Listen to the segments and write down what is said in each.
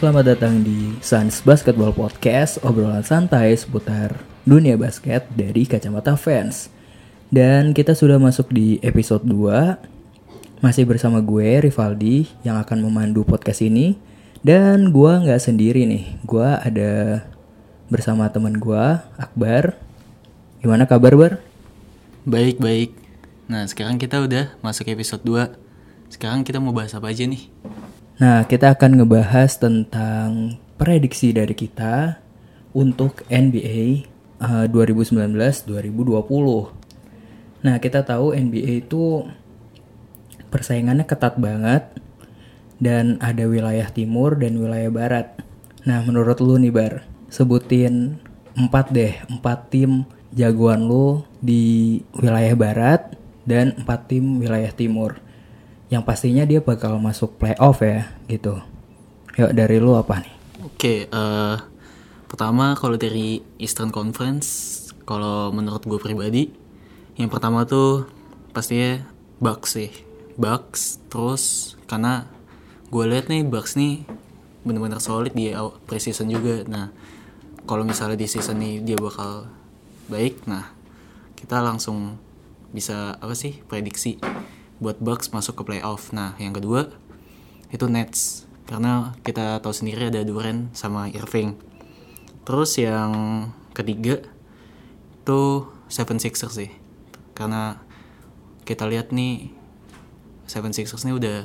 Selamat datang di Suns Basketball Podcast, obrolan santai seputar dunia basket dari kacamata fans. Dan kita sudah masuk di episode 2. Masih bersama gue, Rivaldi, yang akan memandu podcast ini. Dan gue gak sendiri nih, gue ada bersama teman gue, Akbar. Gimana kabar, Bar? Baik. Nah, sekarang kita udah masuk episode 2. Sekarang kita mau bahas apa aja nih? Nah, kita akan ngebahas tentang prediksi dari kita untuk NBA 2019-2020. Nah, kita tahu NBA itu persaingannya ketat banget. Dan ada wilayah timur dan wilayah barat. Nah, menurut lu nih, Bar, sebutin 4 tim jagoan lu di wilayah barat dan 4 tim wilayah timur. Yang pastinya dia bakal masuk playoff ya gitu. Yuk, dari lu apa nih? Oke, pertama kalau dari Eastern Conference, kalau menurut gue pribadi, yang pertama tuh pastinya Bucks. Terus karena gue lihat nih Bucks nih benar-benar solid di preseason juga. Nah, kalau misalnya di season nih dia bakal baik. Nah, kita langsung bisa prediksi buat Bucks masuk ke playoff. Nah, yang kedua itu Nets, karena kita tahu sendiri ada Durant sama Irving. Terus yang ketiga itu 76ers sih, karena kita lihat nih 76ers nih udah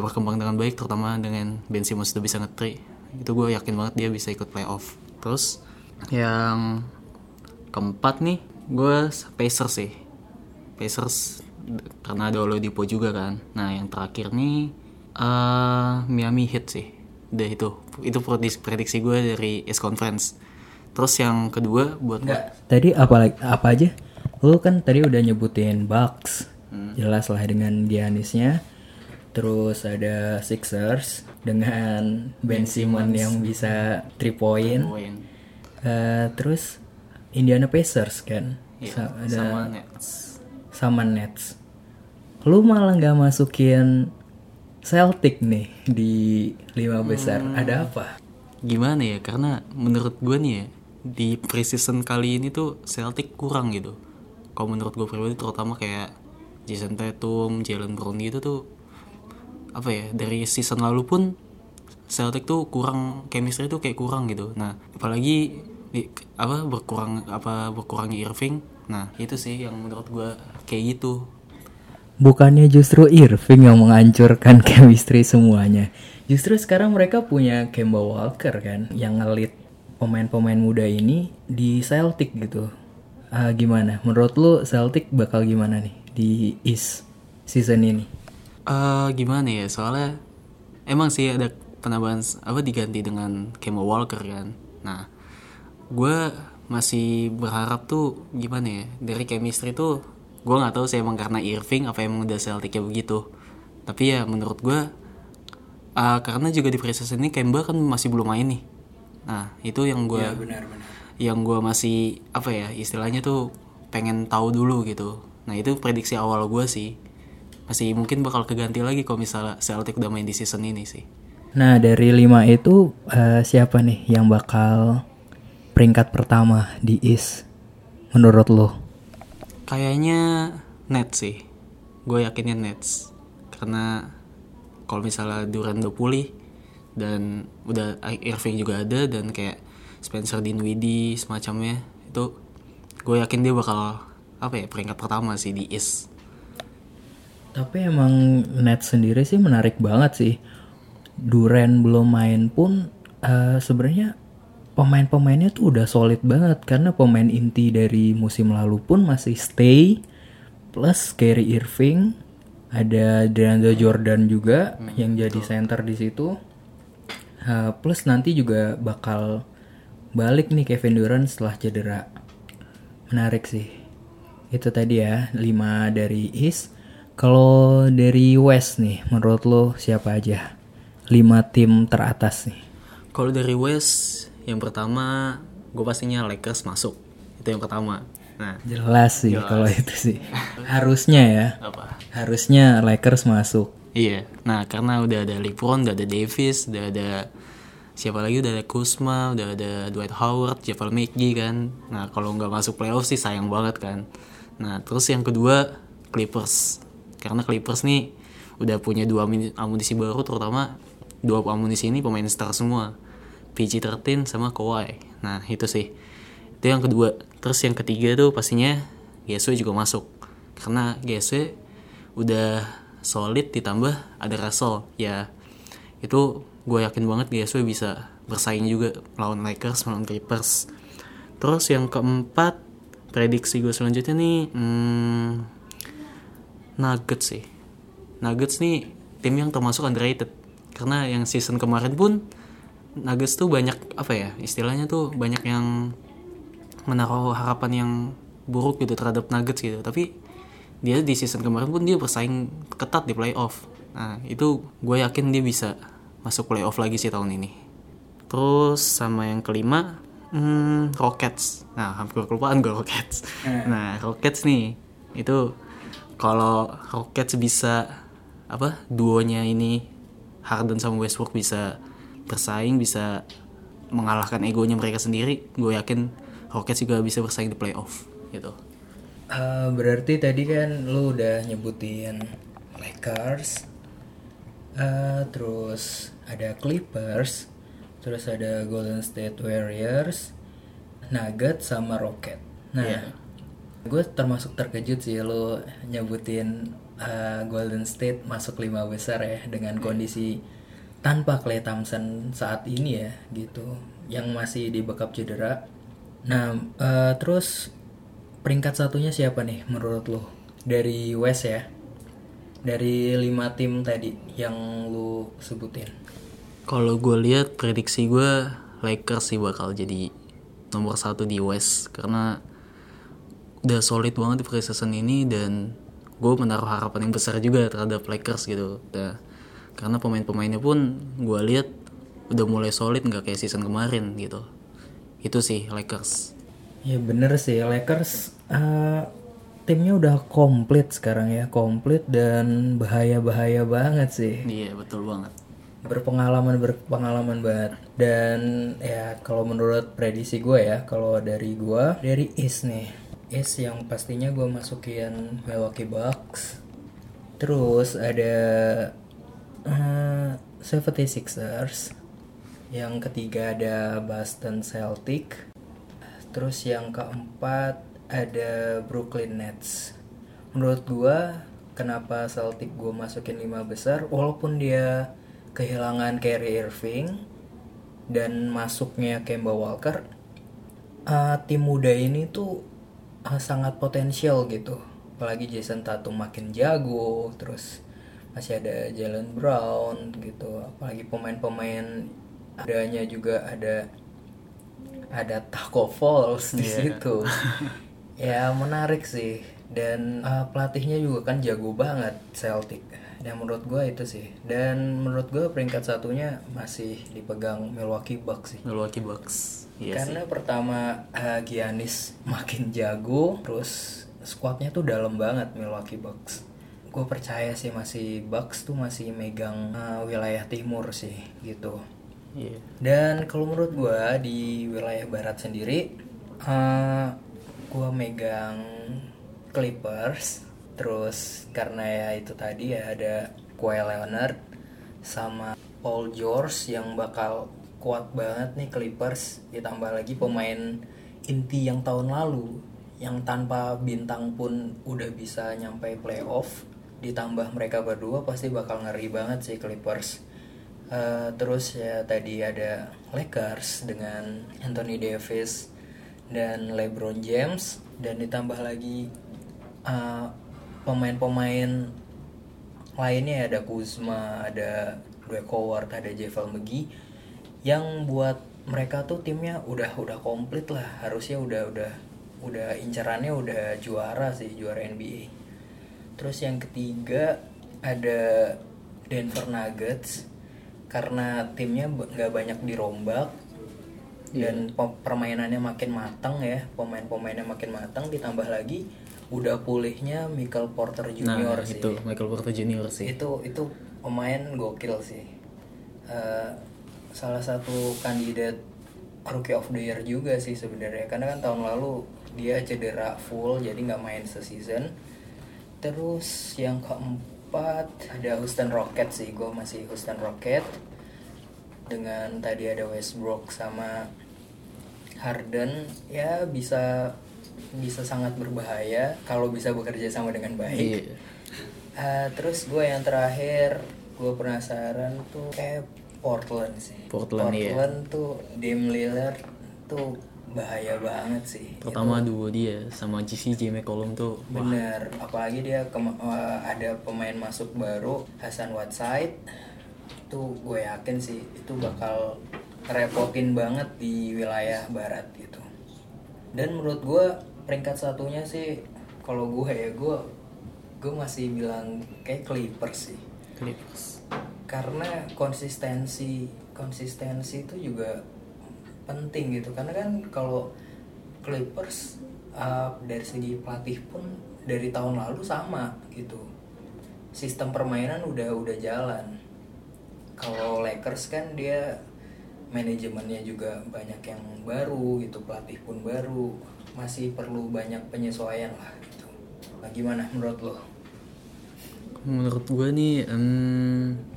berkembang dengan baik, terutama dengan Ben Simmons udah bisa nge-3. Itu gue yakin banget dia bisa ikut playoff. Terus yang keempat nih gue Pacers sih karena ada Oladipo juga kan. Nah, yang terakhir nih Miami Heat sih. Udah itu prediksi gue dari East Conference. Terus yang kedua buat tadi apa aja? Lu kan tadi udah nyebutin Bucks. Jelas lah dengan Giannisnya. Terus ada Sixers dengan Ben Simmons yang bisa 3 point. Terus Indiana Pacers kan. Yeah, sama Nets. Lu malah gak masukin Celtic nih di 5 besar. Ada apa? Gimana ya, karena menurut gue nih ya, di preseason kali ini tuh Celtic kurang gitu. Kalau menurut gue pribadi, terutama kayak Jason Tatum, Jalen Brown gitu tuh, dari season lalu pun Celtic tuh kurang, chemistry tuh kayak kurang gitu. Nah, apalagi berkurangnya Irving. Nah, itu sih yang menurut gue kayak gitu. Bukannya justru Irving yang menghancurkan chemistry semuanya. Justru sekarang mereka punya Kemba Walker kan, yang ngelit pemain-pemain muda ini di Celtic gitu. Gimana? Menurut lu Celtic bakal gimana nih di East season ini? Gimana ya? Soalnya emang sih ada penambahan diganti dengan Kemba Walker kan. Nah, gue masih berharap tuh gimana ya, dari chemistry tuh gue nggak tahu sih, emang karena Irving apa emang udah Celtic-nya begitu. Tapi ya menurut gue karena juga di preseason ini Kemba kan masih belum main nih. Nah, itu yang gue masih istilahnya tuh pengen tahu dulu gitu. Nah, itu prediksi awal gue sih. Masih mungkin bakal keganti lagi kalau misalnya Celtic udah main di season ini sih. Nah, dari 5 itu siapa nih yang bakal peringkat pertama di East menurut lo? Kayaknya Nets sih. Gue yakinnya Nets. Karena kalau misalnya Durant udah pulih, dan udah Irving juga ada, dan kayak Spencer Dinwiddie semacamnya, itu gue yakin dia bakal peringkat pertama sih di East. Tapi emang Nets sendiri sih menarik banget sih. Durant belum main pun sebenarnya pemain-pemainnya tuh udah solid banget, karena pemain inti dari musim lalu pun masih stay, plus Kyrie Irving, ada DeAndre Jordan juga yang jadi center di situ. Plus nanti juga bakal balik nih Kevin Durant setelah cedera. Menarik sih. Itu tadi ya 5 dari East. Kalau dari West nih, menurut lo siapa aja 5 tim teratas nih? Kalau dari West, yang pertama gue pastinya Lakers masuk. Itu yang pertama. Nah, jelas sih kalau itu sih. Harusnya Lakers masuk. Iya. Nah, karena udah ada LeBron, udah ada Davis, udah ada siapa lagi, udah ada Kuzma, udah ada Dwight Howard, JaVale McGee kan. Nah, kalau nggak masuk playoff sih sayang banget kan. Nah, terus yang kedua Clippers. Karena Clippers nih udah punya dua amunisi baru, terutama dua amunisi ini pemain star semua. PG-13 sama Kawhi. Nah, itu sih. Itu yang kedua. Terus yang ketiga tuh pastinya GSW juga masuk. Karena GSW udah solid ditambah ada Russell. Ya, itu gue yakin banget GSW bisa bersaing juga lawan Lakers, lawan Clippers. Terus yang keempat, prediksi gue selanjutnya nih Nuggets sih. Nuggets nih tim yang termasuk underrated. Karena yang season kemarin pun Nuggets tuh banyak, apa ya, istilahnya tuh banyak yang menaruh harapan yang buruk gitu terhadap Nuggets gitu. Tapi dia di season kemarin pun dia bersaing ketat di playoff. Nah, itu gue yakin dia bisa masuk playoff lagi sih tahun ini. Terus sama yang kelima, Rockets. Nah, hampir kelupaan gue Rockets. Nah, Rockets nih, itu kalau Rockets bisa, apa, duonya ini Harden sama Westbrook bisa bersaing, bisa mengalahkan egonya mereka sendiri, gue yakin Rockets juga bisa bersaing di playoff gitu. Berarti tadi kan lu udah nyebutin Lakers, terus ada Clippers, terus ada Golden State Warriors, Nuggets sama Rocket. Nah, gue termasuk terkejut sih lu nyebutin Golden State masuk 5 besar ya, dengan kondisi tanpa Klay Thompson saat ini ya gitu, yang masih dibekap cedera. Nah, terus peringkat satunya siapa nih menurut lo? Dari West ya? Dari 5 tim tadi yang lo sebutin. Kalau gue lihat prediksi gue Lakers sih bakal jadi nomor 1 di West. Karena udah solid banget di pre-season ini, dan gue menaruh harapan yang besar juga terhadap Lakers gitu. Nah, karena pemain-pemainnya pun gue lihat udah mulai solid, gak kayak season kemarin gitu. Itu sih Lakers. Ya bener sih, Lakers timnya udah komplit sekarang ya. Komplit dan bahaya-bahaya banget sih. Iya, betul banget. Berpengalaman banget. Dan ya kalau menurut prediksi gue ya, kalau dari gue, dari East nih, East yang pastinya gue masukin Milwaukee Bucks. Terus ada 76ers. Yang ketiga ada Boston Celtics. Terus yang keempat ada Brooklyn Nets. Menurut gue, kenapa Celtics gue masukin 5 besar, walaupun dia kehilangan Kyrie Irving dan masuknya Kemba Walker, tim muda ini tuh sangat potensial gitu. Apalagi Jason Tatum makin jago, terus masih ada Jaylen Brown gitu. Apalagi pemain-pemain adanya juga ada Taco Falls di situ. Ya menarik sih, dan pelatihnya juga kan jago banget Celtic. Dan menurut gue itu sih. Dan menurut gue peringkat satunya masih dipegang Milwaukee Bucks sih. Milwaukee Bucks. Iya. Karena sih, pertama Giannis makin jago, terus squadnya tuh dalam banget Milwaukee Bucks. Gue percaya sih masih Bucks tuh masih megang wilayah timur sih gitu. Yeah. Dan kalau menurut gue di wilayah barat sendiri, gue megang Clippers. Terus karena ya itu tadi ya, ada Kawhi Leonard sama Paul George yang bakal kuat banget nih Clippers. Ditambah lagi pemain inti yang tahun lalu, yang tanpa bintang pun udah bisa nyampe playoff. Ditambah mereka berdua pasti bakal ngeri banget sih Clippers. Terus ya tadi ada Lakers dengan Anthony Davis dan LeBron James, dan ditambah lagi pemain-pemain lainnya, ada Kuzma, ada Dwight Howard, ada JaVale McGee, yang buat mereka tuh timnya udah komplit lah. Harusnya udah incarannya udah juara sih, juara NBA. Terus yang ketiga ada Denver Nuggets. Karena timnya gak banyak dirombak, dan permainannya makin matang ya, pemain-pemainnya makin matang, ditambah lagi udah pulihnya Michael Porter Jr. Nah, sih. Itu Michael Porter Jr. sih. Itu pemain gokil sih. Salah satu kandidat Rookie of the Year juga sih sebenarnya. Karena kan tahun lalu dia cedera full jadi enggak main season. Terus yang keempat ada Houston Rockets sih. Gue masih Houston Rockets. Dengan tadi ada Westbrook sama Harden, ya bisa sangat berbahaya kalau bisa bekerja sama dengan baik. Yeah. Terus gue yang terakhir gue penasaran tuh kayak Portland sih. Portland yeah. Tuh Dame Lillard tuh bahaya banget sih. Pertama duo dia sama CJ McCollum tuh. Bener, wah. Apalagi dia ada pemain masuk baru Hassan Whiteside. Itu gue yakin sih itu bakal repotin banget di wilayah barat gitu. Dan menurut gue peringkat satunya sih kalau gue masih bilang kayak Clippers sih. Clippers. Karena konsistensi itu juga penting gitu. Karena kan kalau Clippers dari segi pelatih pun dari tahun lalu sama gitu. Sistem permainan udah jalan. Kalau Lakers kan dia manajemennya juga banyak yang baru gitu, pelatih pun baru, masih perlu banyak penyesuaian lah gitu. Nah, gimana menurut lo? Menurut gue nih,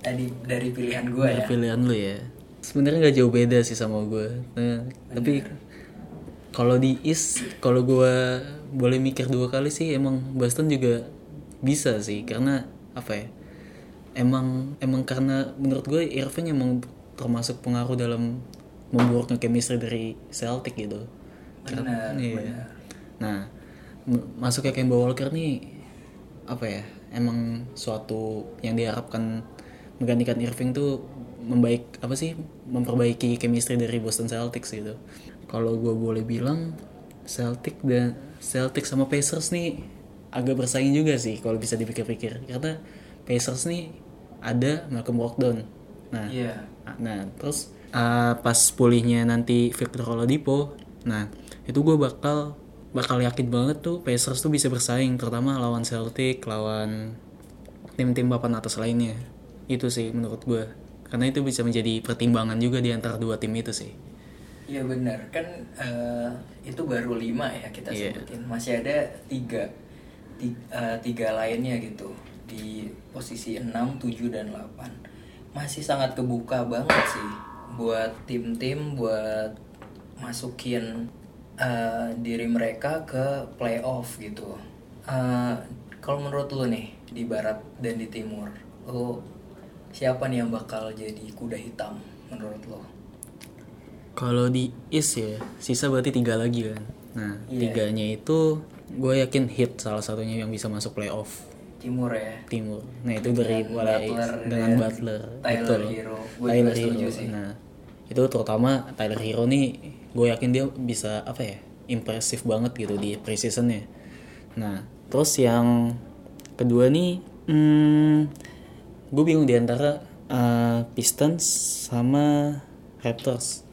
tadi dari pilihan gue ya. Pilihan lo ya. Sebenarnya nggak jauh beda sih sama gue. Nah, tapi kalau di East, kalau gue boleh mikir dua kali sih, emang Boston juga bisa sih, karena apa ya? Emang karena menurut gue Irving emang termasuk pengaruh dalam membuatnya chemistry dari Celtic gitu. Benar. Iya. Nah, masuknya Kemba Walker nih apa ya? Emang suatu yang diharapkan menggantikan Irving tuh memperbaiki chemistry dari Boston Celtics gitu. Kalau gue boleh bilang Celtic sama Pacers nih agak bersaing juga sih kalau bisa dipikir-pikir, karena Pacers nih ada Malcolm Brogdon. Nah, yeah. Nah terus pas pulihnya nanti Victor Oladipo. Nah itu gue bakal yakin banget tuh Pacers tuh bisa bersaing, terutama lawan Celtic, lawan tim-tim papan atas lainnya. Itu sih menurut gue, karena itu bisa menjadi pertimbangan juga di antara dua tim itu sih. Iya benar kan, itu baru 5 ya kita sebutin, masih ada tiga lainnya gitu. Di posisi 6, 7, dan 8 masih sangat kebuka banget sih buat tim-tim buat masukin diri mereka ke playoff gitu. Kalau menurut lo nih di barat dan di timur, lo siapa nih yang bakal jadi kuda hitam menurut lo? Kalau di East ya, sisa berarti 3 lagi kan. Nah, yeah. 3-nya itu gue yakin Heat salah satunya yang bisa masuk playoff. Timur ya. Timur. Nah itu dari mulai dengan Butler, Tyler Herro, Tyler Herro. Nah itu terutama Tyler Herro nih, gue yakin dia bisa impresif banget gitu di preseasonnya. Nah terus yang kedua nih, gue bingung di antara Pistons sama Raptors.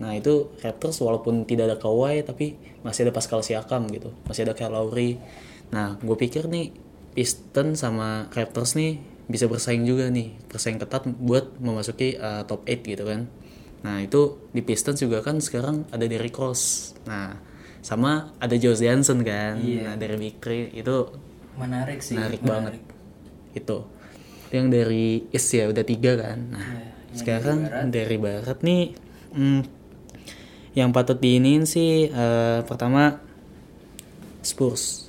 Nah itu Raptors walaupun tidak ada Kawhi tapi masih ada Pascal Siakam gitu, masih ada Kyle Lowry. Nah gue pikir nih Piston sama Raptors nih bisa bersaing juga nih, bersaing ketat buat memasuki top 8 gitu kan. Nah itu di Pistons juga kan sekarang ada Derrick Rose, nah sama ada Josh Johnson kan. Nah dari Big Three itu menarik sih, menarik banget itu. Yang dari East ya udah 3 kan. Nah sekarang dari Barat nih, yang patut diinin sih pertama Spurs.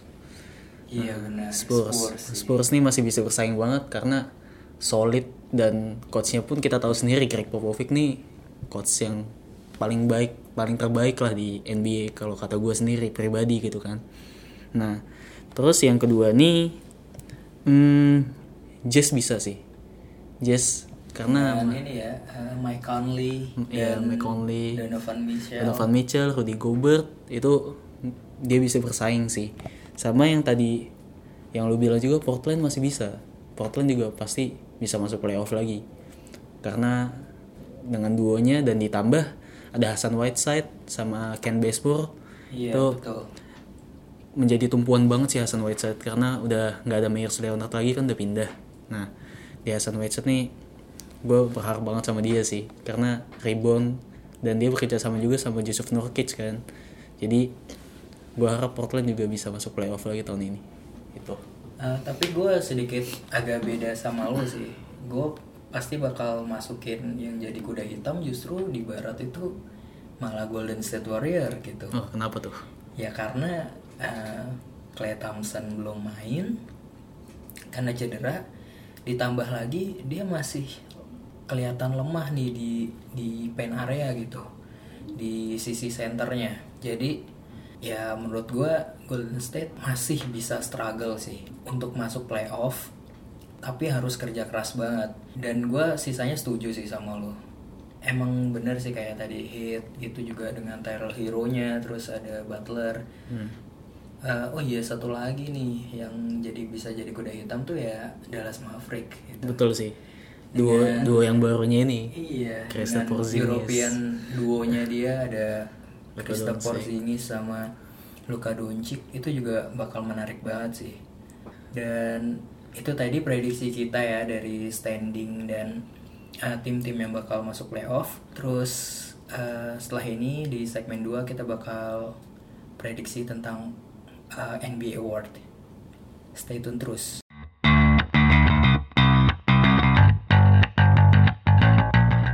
Iya benar. Spurs nih masih bisa bersaing banget karena solid, dan coachnya pun kita tahu sendiri Greg Popovich nih coach yang paling baik, paling terbaik lah di NBA kalau kata gue sendiri pribadi gitu kan. Nah terus yang kedua nih, Jazz bisa sih. Jazz karena ini ya, Mike Conley, Donovan Mitchell, Rudy Gobert, itu dia bisa bersaing sih. Sama yang tadi yang lu bilang juga, Portland masih bisa. Portland juga pasti bisa masuk playoff lagi karena dengan duonya, dan ditambah ada Hassan Whiteside sama Ken Bazemore. Iya, betul. menjadi tumpuan banget sih Hassan Whiteside, karena udah nggak ada Myers Leonard lagi kan, udah pindah. Nah di Hassan Whiteside nih gue berharap banget sama dia sih, karena rebound, dan dia bekerja sama juga sama Jusuf Nurkic kan. Jadi gue harap Portland juga bisa masuk playoff lagi tahun ini. Itu. Tapi gue sedikit agak beda sama lo sih. Gue pasti bakal masukin yang jadi kuda hitam justru di barat itu malah Golden State Warrior gitu. Oh, kenapa tuh? Ya karena Klay Thompson belum main karena cedera, ditambah lagi dia masih kelihatan lemah nih di paint area gitu, di sisi senternya. Jadi ya menurut gue Golden State masih bisa struggle sih untuk masuk playoff, tapi harus kerja keras banget. Dan gue sisanya setuju sih sama lo, emang bener sih kayak tadi Heat gitu juga dengan Tyler Herro-nya, terus ada Butler. Oh iya satu lagi nih yang jadi bisa jadi kuda hitam tuh ya Dallas Maverick gitu. Betul sih. Duo yang barunya ini. Iya. Kristaps Porzingis. European duonya dia ada Kristaps Porzingis sama Luka Doncic, itu juga bakal menarik banget sih. Dan itu tadi prediksi kita ya dari standing dan tim-tim yang bakal masuk playoff. Terus setelah ini di segmen 2 kita bakal prediksi tentang NBA Award. Stay tune terus.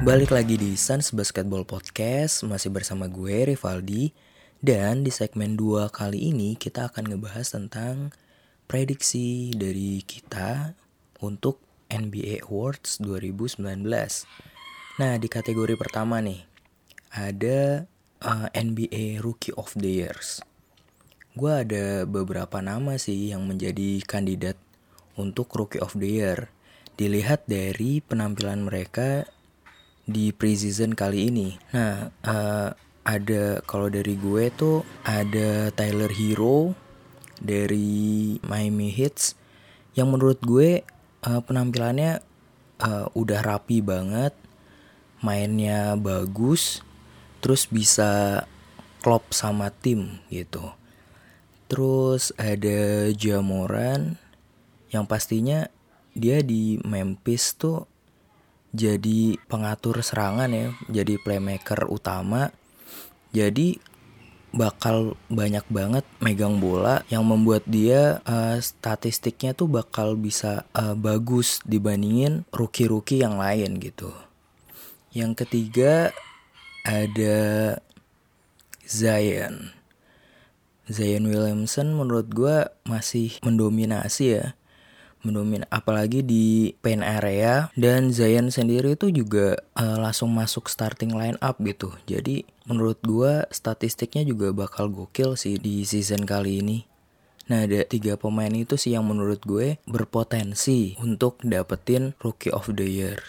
Balik lagi di Suns Basketball Podcast, masih bersama gue Rivaldi, dan di segmen 2 kali ini kita akan ngebahas tentang prediksi dari kita untuk NBA Awards 2019. Nah, di kategori pertama nih ada NBA Rookie of the Years. Gue ada beberapa nama sih yang menjadi kandidat untuk Rookie of the Year. Dilihat dari penampilan mereka di preseason kali ini. Nah, ada kalau dari gue tuh ada Tyler Herro dari Miami Heat yang menurut gue penampilannya udah rapi banget, mainnya bagus, terus bisa klop sama tim gitu. Terus ada Ja Morant yang pastinya dia di Memphis tuh jadi pengatur serangan ya, jadi playmaker utama. Jadi bakal banyak banget megang bola yang membuat dia statistiknya tuh bakal bisa bagus dibandingin rookie-rookie yang lain gitu. Yang ketiga ada Zion Williamson menurut gue masih mendominasi ya. Apalagi di paint area, dan Zion sendiri itu juga langsung masuk starting line up gitu. Jadi menurut gue statistiknya juga bakal gokil sih di season kali ini. Nah, ada 3 pemain itu sih yang menurut gue berpotensi untuk dapetin Rookie of the Year.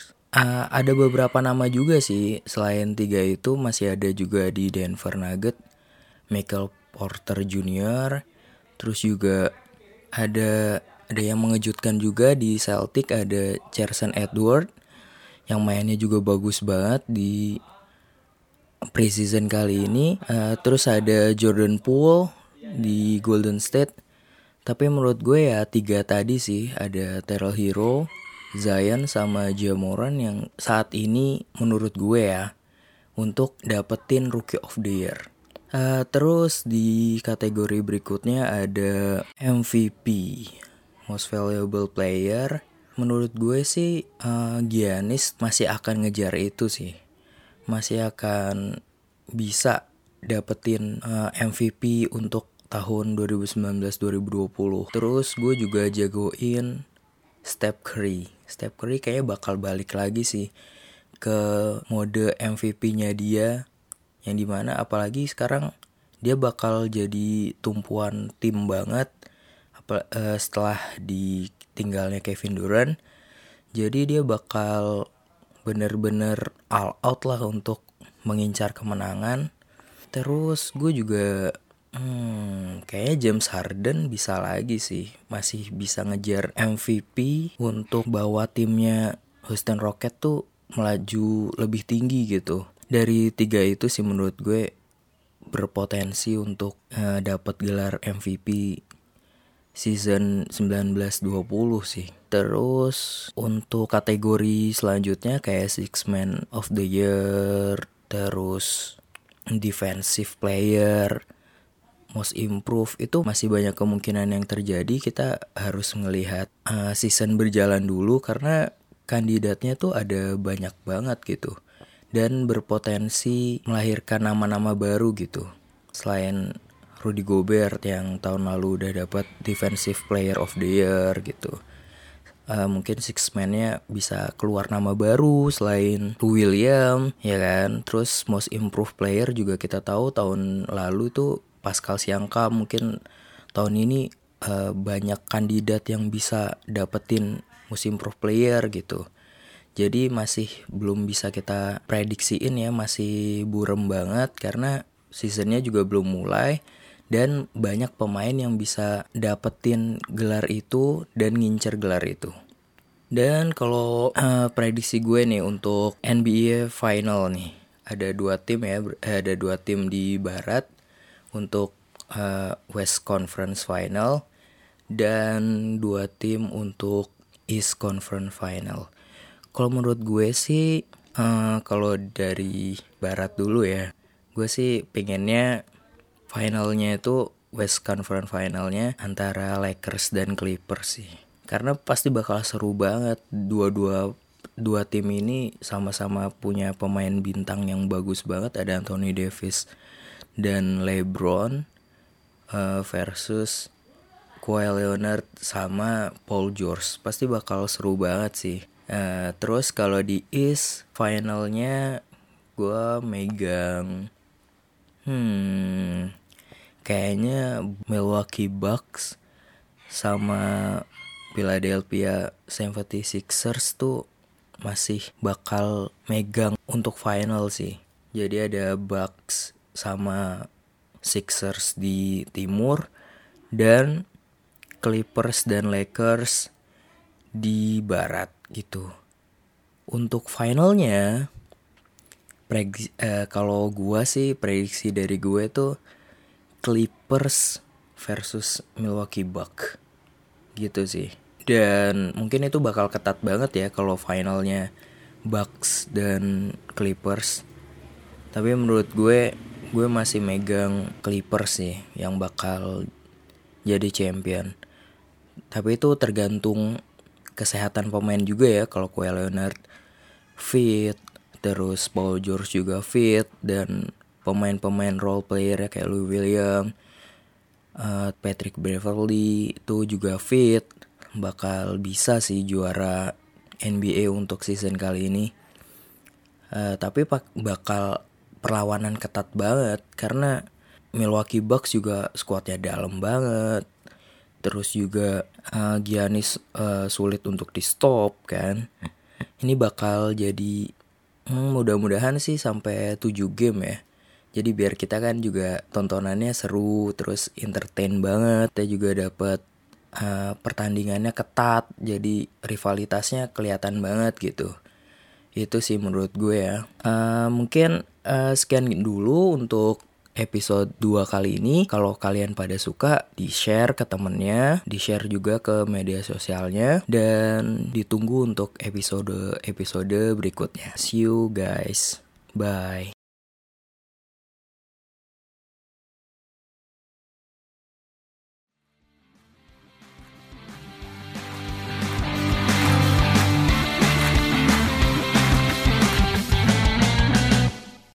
Ada beberapa nama juga sih selain 3 itu, masih ada juga di Denver Nuggets Michael Porter Jr. Terus juga ada yang mengejutkan juga di Celtic, ada Jason Edward yang mainnya juga bagus banget di preseason kali ini. Terus ada Jordan Poole di Golden State. Tapi menurut gue ya 3 tadi sih, ada Tyler Herro, Zion sama Ja Morant yang saat ini menurut gue ya untuk dapetin Rookie of the Year. Terus di kategori berikutnya ada MVP, Most Valuable Player. Menurut gue sih Giannis masih akan ngejar itu sih, masih akan bisa dapetin MVP untuk tahun 2019-2020. Terus gue juga jagoin Steph Curry kayaknya bakal balik lagi sih ke mode MVP-nya dia, yang dimana apalagi sekarang dia bakal jadi tumpuan tim banget setelah ditinggalnya Kevin Durant. Jadi dia bakal bener-bener all out lah untuk mengincar kemenangan. Terus gue juga kayaknya James Harden bisa lagi sih, masih bisa ngejar MVP untuk bawa timnya Houston Rockets tuh melaju lebih tinggi gitu. Dari 3 itu sih menurut gue berpotensi untuk dapat gelar MVP season 19-20 sih. Terus untuk kategori selanjutnya kayak Six Man of the Year, terus Defensive Player, Most Improve, itu masih banyak kemungkinan yang terjadi. Kita harus melihat season berjalan dulu karena kandidatnya tuh ada banyak banget gitu dan berpotensi melahirkan nama-nama baru gitu. Selain Rudy Gobert yang tahun lalu udah dapat Defensive Player of the Year gitu, mungkin six man-nya bisa keluar nama baru selain Lou Williams, ya kan. Terus Most Improved Player juga kita tahu tahun lalu tuh Pascal Siakam. Mungkin tahun ini banyak kandidat yang bisa dapetin musim pro player gitu. Jadi masih belum bisa kita prediksiin ya, masih buram banget karena seasonnya juga belum mulai dan banyak pemain yang bisa dapetin gelar itu dan ngincer gelar itu. Dan kalau prediksi gue nih untuk NBA final nih, ada dua tim di barat untuk West Conference Final dan 2 tim untuk East Conference Final. Kalau menurut gue sih, kalau dari barat dulu ya, gue sih pengennya finalnya itu West Conference Finalnya antara Lakers dan Clippers sih. Karena pasti bakal seru banget. Dua tim ini sama-sama punya pemain bintang yang bagus banget. Ada Anthony Davis dan LeBron versus Kawhi Leonard sama Paul George. Pasti bakal seru banget sih. Terus kalau di East finalnya gue megang kayaknya Milwaukee Bucks sama Philadelphia 76ers tuh masih bakal megang untuk final sih. Jadi ada Bucks sama Sixers di timur dan Clippers dan Lakers di barat gitu. Untuk finalnya kalau gue sih, prediksi dari gue tuh Clippers versus Milwaukee Bucks gitu sih. Dan mungkin itu bakal ketat banget ya kalau finalnya Bucks dan Clippers. Tapi menurut gue masih megang Clippers sih yang bakal jadi champion. Tapi itu tergantung kesehatan pemain juga ya. Kalau Kawhi Leonard fit, terus Paul George juga fit, dan pemain-pemain role player kayak Lou Williams, Patrick Beverly itu juga fit, bakal bisa sih juara NBA untuk season kali ini. Tapi bakal perlawanan ketat banget karena Milwaukee Bucks juga skuadnya dalam banget. Terus juga Giannis sulit untuk di stop kan. Ini bakal jadi mudah-mudahan sih sampai 7 game ya. Jadi biar kita kan juga tontonannya seru, terus entertain banget. Kita juga dapat pertandingannya ketat, jadi rivalitasnya kelihatan banget gitu. Itu sih menurut gue ya. Mungkin sekian dulu untuk episode 2 kali ini. Kalau kalian pada suka, di-share ke temennya, di-share juga ke media sosialnya, dan ditunggu untuk episode-episode berikutnya. See you guys. Bye.